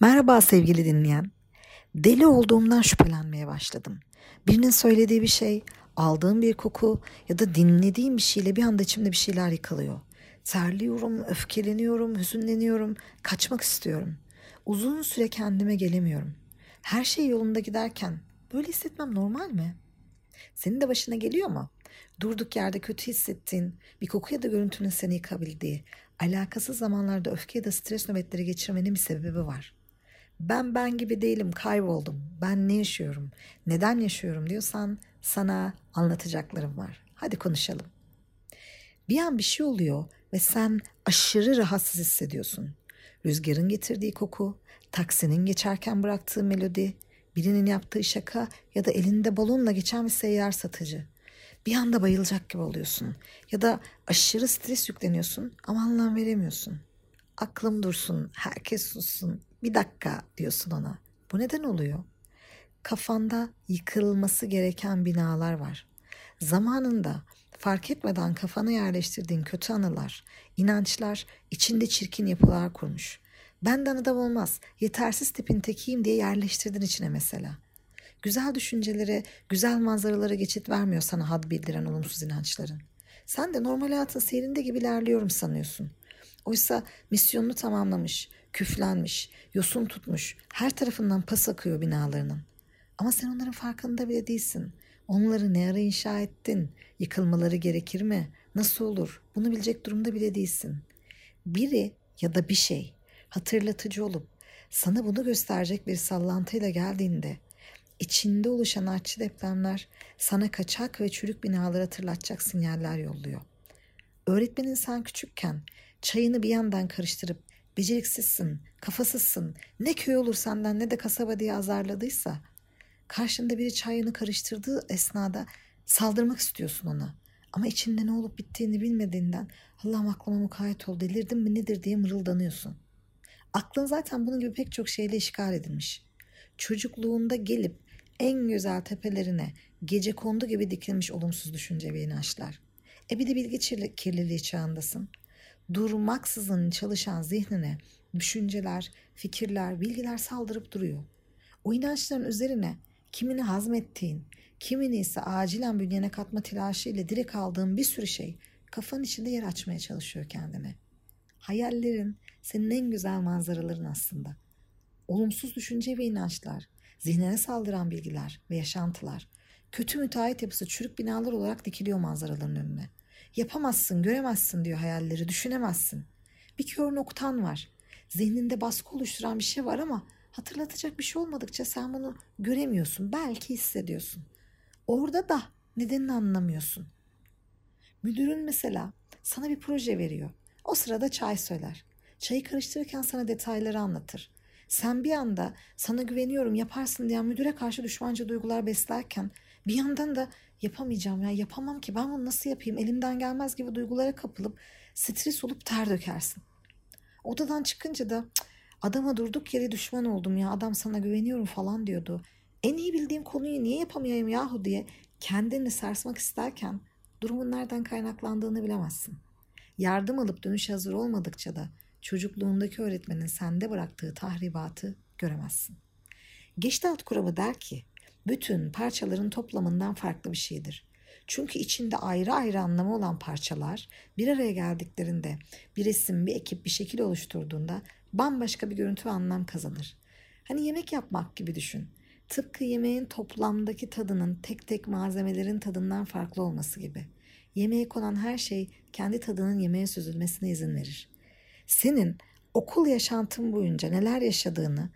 Merhaba sevgili dinleyen. Deli olduğumdan şüphelenmeye başladım. Birinin söylediği bir şey, aldığım bir koku ya da dinlediğim bir şeyle bir anda içimde bir şeyler yıkılıyor. Terliyorum, öfkeleniyorum, hüzünleniyorum, kaçmak istiyorum. Uzun süre kendime gelemiyorum. Her şey yolunda giderken böyle hissetmem normal mi? Senin de başına geliyor mu? Durduk yerde kötü hissettiğin, bir koku ya da görüntünün seni yıkabildiği, alakasız zamanlarda öfke ya da stres nöbetleri geçirmenin bir sebebi var. Ben gibi değilim, kayboldum. Ben ne yaşıyorum, neden yaşıyorum diyorsan sana anlatacaklarım var. Hadi konuşalım. Bir an bir şey oluyor ve sen aşırı rahatsız hissediyorsun. Rüzgarın getirdiği koku, taksinin geçerken bıraktığı melodi, birinin yaptığı şaka ya da elinde balonla geçen bir seyyar satıcı. Bir anda bayılacak gibi oluyorsun ya da aşırı stres yükleniyorsun ama anlam veremiyorsun. Aklım dursun, herkes sussun, bir dakika diyorsun ona. Bu neden oluyor? Kafanda yıkılması gereken binalar var. Zamanında fark etmeden kafana yerleştirdiğin kötü anılar, inançlar içinde çirkin yapılar kurmuş. Benden adam olmaz, yetersiz tipin tekiyim diye yerleştirdin içine mesela. Güzel düşüncelere, güzel manzaralara geçit vermiyor sana had bildiren olumsuz inançların. Sen de normal hayatın seyrinde gibi ilerliyorum sanıyorsun. Oysa misyonunu tamamlamış, küflenmiş, yosun tutmuş, her tarafından pas akıyor binalarının. Ama sen onların farkında bile değilsin. Onları ne ara inşa ettin? Yıkılmaları gerekir mi? Nasıl olur? Bunu bilecek durumda bile değilsin. Biri ya da bir şey hatırlatıcı olup sana bunu gösterecek bir sallantıyla geldiğinde İçinde oluşan artçı depremler sana kaçak ve çürük binaları hatırlatacak sinyaller yolluyor. Öğretmenin sen küçükken çayını bir yandan karıştırıp beceriksizsin, kafasızsın, ne köy olur senden ne de kasaba diye azarladıysa, karşında biri çayını karıştırdığı esnada saldırmak istiyorsun ona. Ama içinde ne olup bittiğini bilmediğinden Allah'ım aklıma mukayyet ol, delirdim mi nedir diye mırıldanıyorsun. Aklın zaten bunun gibi pek çok şeyle işgal edilmiş. Çocukluğunda gelip en güzel tepelerine gecekondu gibi dikilmiş olumsuz düşünce ve inançlar. Bir de bilgi kirliliği çağındasın. Durmaksızın çalışan zihnine düşünceler, fikirler, bilgiler saldırıp duruyor. O inançların üzerine kimini hazmettiğin, kimini ise acilen bünyene katma telaşıyla direkt aldığın bir sürü şey kafanın içinde yer açmaya çalışıyor kendine. Hayallerin senin en güzel manzaraların aslında. Olumsuz düşünce ve inançlar, zihnine saldıran bilgiler ve yaşantılar, kötü müteahhit yapısı çürük binalar olarak dikiliyor manzaraların önüne. Yapamazsın, göremezsin diyor hayalleri, düşünemezsin. Bir kör noktan var. Zihninde baskı oluşturan bir şey var ama hatırlatacak bir şey olmadıkça sen bunu göremiyorsun, belki hissediyorsun. Orada da nedenini anlamıyorsun. Müdürün mesela sana bir proje veriyor. O sırada çay söyler. Çayı karıştırırken sana detayları anlatır. Sen bir anda sana güveniyorum yaparsın diyen müdüre karşı düşmanca duygular beslerken bir yandan da yapamayacağım ya yapamam ki ben bunu nasıl yapayım elimden gelmez gibi duygulara kapılıp stres olup ter dökersin. Odadan çıkınca da adama durduk yere düşman oldum ya adam sana güveniyorum falan diyordu. En iyi bildiğim konuyu niye yapamayayım yahu diye kendini sarsmak isterken durumun nereden kaynaklandığını bilemezsin. Yardım alıp dönüş hazır olmadıkça da çocukluğundaki öğretmenin sende bıraktığı tahribatı göremezsin. Gestalt kuramı der ki, bütün parçaların toplamından farklı bir şeydir. Çünkü içinde ayrı ayrı anlamı olan parçalar bir araya geldiklerinde bir resim, bir ekip, bir şekil oluşturduğunda bambaşka bir görüntü ve anlam kazanır. Hani yemek yapmak gibi düşün. Tıpkı yemeğin toplamdaki tadının tek tek malzemelerin tadından farklı olması gibi. Yemeğe konan her şey kendi tadının yemeğe süzülmesine izin verir. Senin okul yaşantın boyunca neler yaşadığını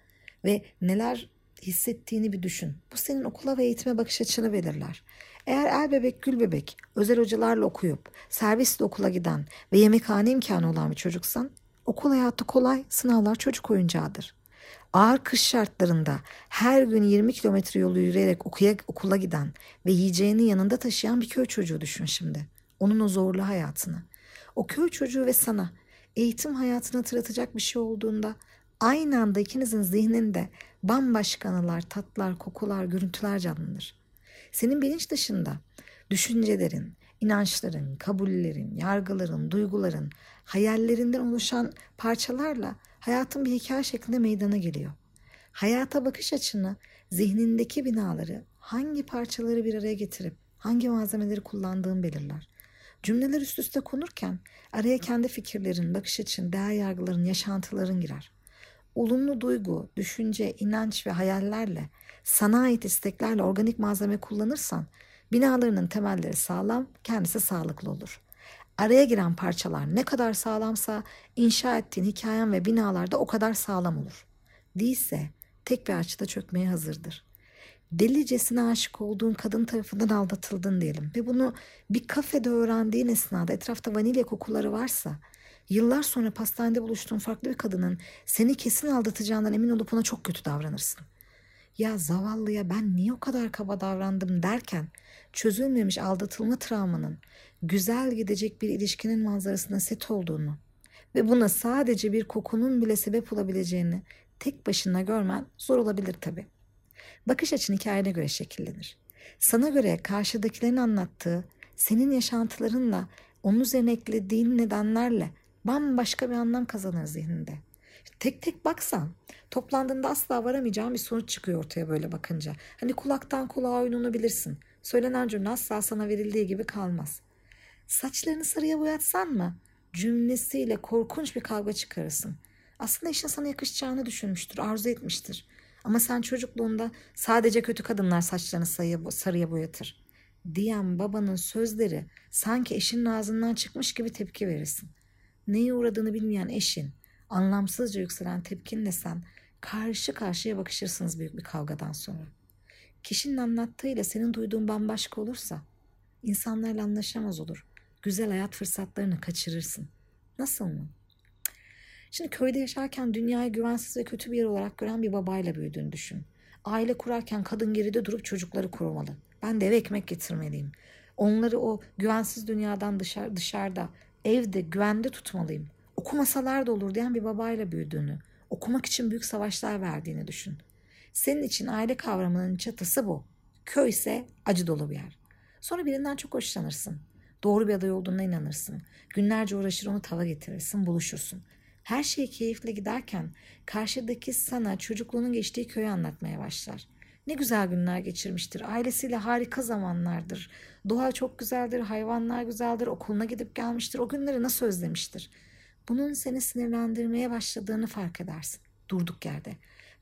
ve neler hissettiğini bir düşün. Bu senin okula ve eğitime bakış açını belirler. Eğer el bebek gül bebek özel hocalarla okuyup servisle okula giden ve yemekhane imkanı olan bir çocuksan okul hayatı kolay, sınavlar çocuk oyuncağıdır. Ağır kış şartlarında her gün 20 kilometre yolu yürüyerek okula giden ve yiyeceğini yanında taşıyan bir köy çocuğu düşün şimdi. Onun o zorlu hayatını. O köy çocuğu ve sana eğitim hayatını hatırlatacak bir şey olduğunda aynı anda ikinizin zihninde bambaşka anılar, tatlar, kokular, görüntüler canlanır. Senin bilinç dışında düşüncelerin, inançların, kabullerin, yargıların, duyguların, hayallerinden oluşan parçalarla hayatın bir hikaye şeklinde meydana geliyor. Hayata bakış açını, zihnindeki binaları, hangi parçaları bir araya getirip hangi malzemeleri kullandığın belirler. Cümleler üst üste konurken araya kendi fikirlerin, bakış açın, değer yargıların, yaşantıların girer. Olumlu duygu, düşünce, inanç ve hayallerle, sana ait isteklerle organik malzeme kullanırsan binalarının temelleri sağlam, kendisi sağlıklı olur. Araya giren parçalar ne kadar sağlamsa inşa ettiğin hikayen ve binalar da o kadar sağlam olur. Değilse tek bir açıda çökmeye hazırdır. Delicesine aşık olduğun kadın tarafından aldatıldın diyelim ve bunu bir kafede öğrendiğin esnada etrafta vanilya kokuları varsa, yıllar sonra pastanede buluştuğun farklı bir kadının seni kesin aldatacağından emin olup ona çok kötü davranırsın. Ya zavallıya ben niye o kadar kaba davrandım derken çözülmemiş aldatılma travmanın güzel gidecek bir ilişkinin manzarasına set olduğunu ve buna sadece bir kokunun bile sebep olabileceğini tek başına görmen zor olabilir tabii. Bakış açın hikayene göre şekillenir. Sana göre karşıdakilerin anlattığı, senin yaşantılarınla, onun üzerine eklediğin nedenlerle bambaşka bir anlam kazanır zihninde. Tek tek baksan toplandığında asla varamayacağın bir sonuç çıkıyor ortaya böyle bakınca. Hani kulaktan kulağa oyununu bilirsin. Söylenen cümle asla sana verildiği gibi kalmaz. Saçlarını sarıya boyatsan mı? Cümlesiyle korkunç bir kavga çıkarırsın. Aslında işin sana yakışacağını düşünmüştür, arzu etmiştir. Ama sen çocukluğunda sadece kötü kadınlar saçlarını sarıya boyatır diyen babanın sözleri sanki eşinin ağzından çıkmış gibi tepki verirsin. Neye uğradığını bilmeyen eşin, anlamsızca yükselen tepkinle sen karşı karşıya bakışırsınız büyük bir kavgadan sonra. Kişinin anlattığıyla senin duyduğun bambaşka olursa insanlarla anlaşamaz olur. Güzel hayat fırsatlarını kaçırırsın. Nasıl mı? Şimdi köyde yaşarken dünyayı güvensiz ve kötü bir yer olarak gören bir babayla büyüdüğünü düşün. Aile kurarken kadın geride durup çocukları korumalı. Ben de eve ekmek getirmeliyim. Onları o güvensiz dünyadan dışarıda, evde, güvende tutmalıyım. Okumasalar da olur diyen bir babayla büyüdüğünü, okumak için büyük savaşlar verdiğini düşün. Senin için aile kavramının çatısı bu. Köy ise acı dolu bir yer. Sonra birinden çok hoşlanırsın. Doğru bir aday olduğuna inanırsın. Günlerce uğraşır onu tava getirirsin, buluşursun. Her şey keyifle giderken karşıdaki sana çocukluğunun geçtiği köyü anlatmaya başlar. Ne güzel günler geçirmiştir. Ailesiyle harika zamanlardır. Doğa çok güzeldir, hayvanlar güzeldir, okuluna gidip gelmiştir. O günleri nasıl özlemiştir. Bunun seni sinirlendirmeye başladığını fark edersin durduk yerde.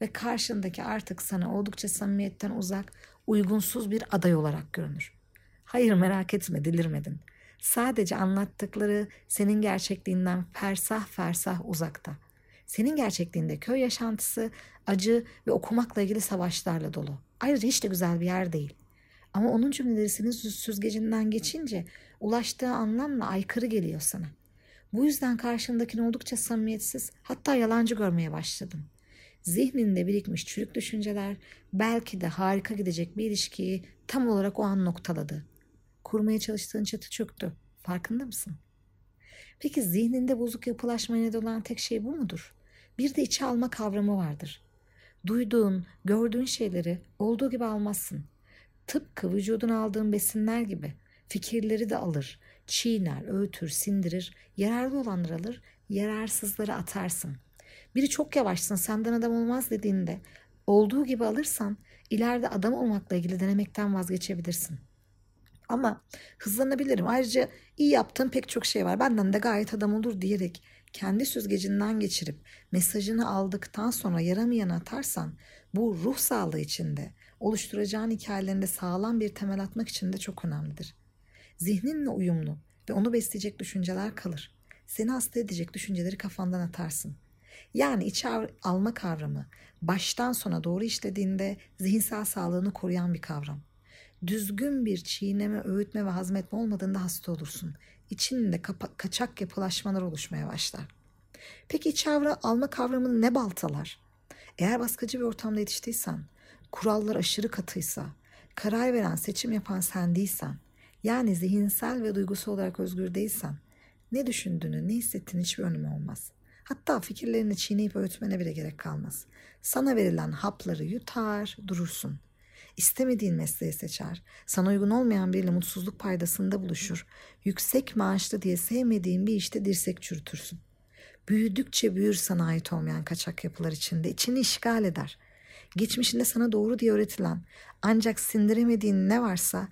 Ve karşındaki artık sana oldukça samimiyetten uzak, uygunsuz bir aday olarak görünür. Hayır merak etme, delirmedin. Sadece anlattıkları senin gerçekliğinden fersah fersah uzakta. Senin gerçekliğinde köy yaşantısı, acı ve okumakla ilgili savaşlarla dolu. Ayrıca hiç de güzel bir yer değil. Ama onun cümleleri senin süzgecinden geçince ulaştığı anlamla aykırı geliyor sana. Bu yüzden karşındakini oldukça samimiyetsiz, hatta yalancı görmeye başladın. Zihninde birikmiş çürük düşünceler belki de harika gidecek bir ilişkiyi tam olarak o an noktaladı. Kurmaya çalıştığın çatı çöktü. Farkında mısın? Peki zihninde bozuk yapılaşmaya neden olan tek şey bu mudur? Bir de içe alma kavramı vardır. Duyduğun, gördüğün şeyleri olduğu gibi almazsın. Tıpkı vücuduna aldığın besinler gibi fikirleri de alır, çiğner, öğütür, sindirir, yararlı olanları alır, yararsızları atarsın. Biri çok yavaşsın, senden adam olmaz dediğinde olduğu gibi alırsan ileride adam olmakla ilgili denemekten vazgeçebilirsin. Ama hızlanabilirim. Ayrıca iyi yaptığım pek çok şey var. Benden de gayet adam olur diyerek kendi süzgecinden geçirip mesajını aldıktan sonra yaramayanı atarsan bu ruh sağlığı içinde oluşturacağın hikayelerinde sağlam bir temel atmak için de çok önemlidir. Zihninle uyumlu ve onu besleyecek düşünceler kalır. Seni hasta edecek düşünceleri kafandan atarsın. Yani içe alma kavramı baştan sona doğru işlediğinde zihinsel sağlığını koruyan bir kavram. Düzgün bir çiğneme, öğütme ve hazmetme olmadığında hasta olursun. İçinde kaçak yapılaşmalar oluşmaya başlar. Peki içe alma kavramını ne baltalar? Eğer baskıcı bir ortamda yetiştiysen, kurallar aşırı katıysa, karar veren, seçim yapan sen değilsen, yani zihinsel ve duygusal olarak özgür değilsen, ne düşündüğünü, ne hissettiğini hiçbir önemi olmaz. Hatta fikirlerini çiğneyip öğütmene bile gerek kalmaz. Sana verilen hapları yutar, durursun. İstemediğin mesleği seçer, sana uygun olmayan biriyle mutsuzluk paydasında buluşur, yüksek maaşlı diye sevmediğin bir işte dirsek çürütürsün. büyüdükçe büyür sana ait olmayan kaçak yapılar içinde, içini işgal eder. Geçmişinde sana doğru diye öğretilen ancak sindiremediğin ne varsa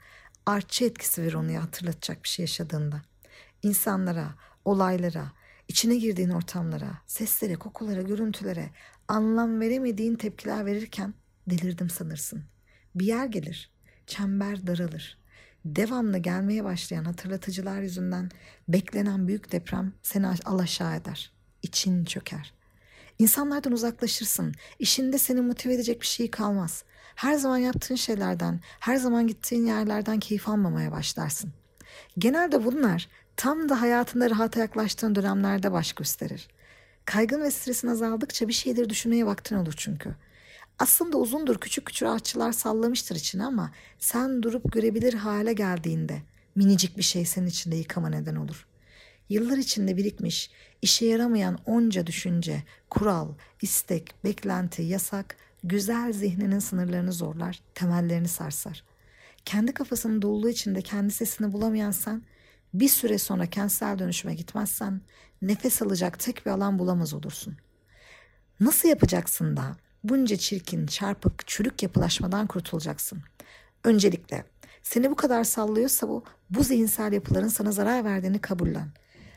artçı etkisi verir, onu hatırlatacak bir şey yaşadığında. İnsanlara, olaylara, içine girdiğin ortamlara, seslere, kokulara, görüntülere anlam veremediğin tepkiler verirken delirdim sanırsın. Bir yer gelir, çember daralır. Devamlı gelmeye başlayan hatırlatıcılar yüzünden beklenen büyük deprem seni alaşağı eder. İçin çöker. İnsanlardan uzaklaşırsın. İşinde seni motive edecek bir şey kalmaz. Her zaman yaptığın şeylerden, her zaman gittiğin yerlerden keyif almamaya başlarsın. Genelde bunlar tam da hayatında rahata yaklaştığın dönemlerde baş gösterir. Kaygın ve stresin azaldıkça bir şeyleri düşünmeye vaktin olur çünkü. Aslında uzundur küçük küçük ağaçlar sallamıştır içine, ama sen durup görebilir hale geldiğinde minicik bir şey senin içinde yıkama neden olur. Yıllar içinde birikmiş, işe yaramayan onca düşünce, kural, istek, beklenti, yasak, güzel zihninin sınırlarını zorlar, temellerini sarsar. Kendi kafasının doluluğu içinde kendi sesini bulamayan sen, bir süre sonra kentsel dönüşüme gitmezsen nefes alacak tek bir alan bulamaz olursun. Nasıl yapacaksın da bunca çirkin, çarpık, çürük yapılaşmadan kurtulacaksın? Öncelikle seni bu kadar sallıyorsa bu zihinsel yapıların sana zarar verdiğini kabullen.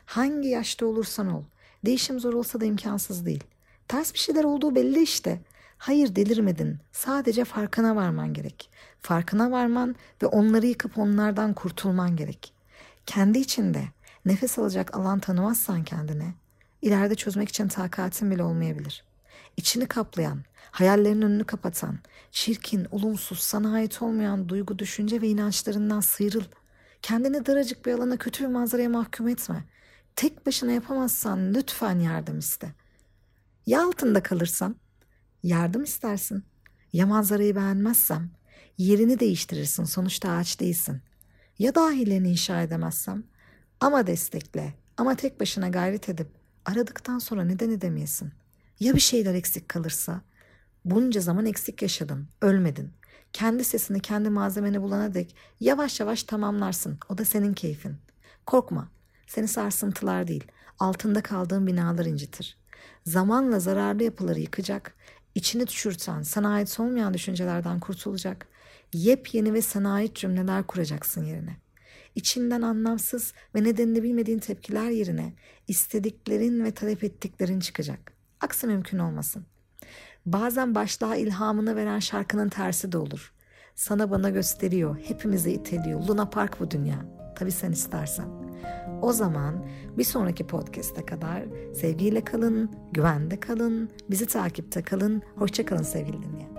Hangi yaşta olursan ol, değişim zor olsa da imkansız değil. Ters bir şeyler olduğu belli işte. Hayır, delirmedin, sadece farkına varman gerek. Farkına varman ve onları yıkıp onlardan kurtulman gerek. Kendi içinde nefes alacak alan tanımazsan kendine, ileride çözmek için takatin bile olmayabilir. İçini kaplayan, hayallerin önünü kapatan, çirkin, olumsuz, sana ait olmayan duygu, düşünce ve inançlarından sıyrıl. Kendini daracık bir alana, kötü bir manzaraya mahkum etme. Tek başına yapamazsan lütfen yardım iste. Ya altında kalırsan? Yardım istersin. Ya manzarayı beğenmezsem? Yerini değiştirirsin, sonuçta ağaç değilsin. Ya dahilini inşa edemezsem? Ama destekle, ama tek başına gayret edip aradıktan sonra neden edemeyesin? Ya bir şeyler eksik kalırsa? Bunca zaman eksik yaşadın, ölmedin. Kendi sesini, kendi malzemeni bulana dek yavaş yavaş tamamlarsın. O da senin keyfin. Korkma, seni sarsıntılar değil, altında kaldığın binalar incitir. Zamanla zararlı yapıları yıkacak, içini düşürten, sana ait olmayan düşüncelerden kurtulacak, yepyeni ve sana ait cümleler kuracaksın yerine. İçinden anlamsız ve nedenini bilmediğin tepkiler yerine istediklerin ve talep ettiklerin çıkacak. Aksi mümkün olmasın. Bazen başlığa ilhamını veren şarkının tersi de olur. Sana bana gösteriyor, hepimizi iteliyor. Luna Park bu dünya. Tabii sen istersen. O zaman bir sonraki podcast'e kadar sevgiyle kalın, güvende kalın, bizi takipte kalın. Hoşça kalın sevgili dinleyen.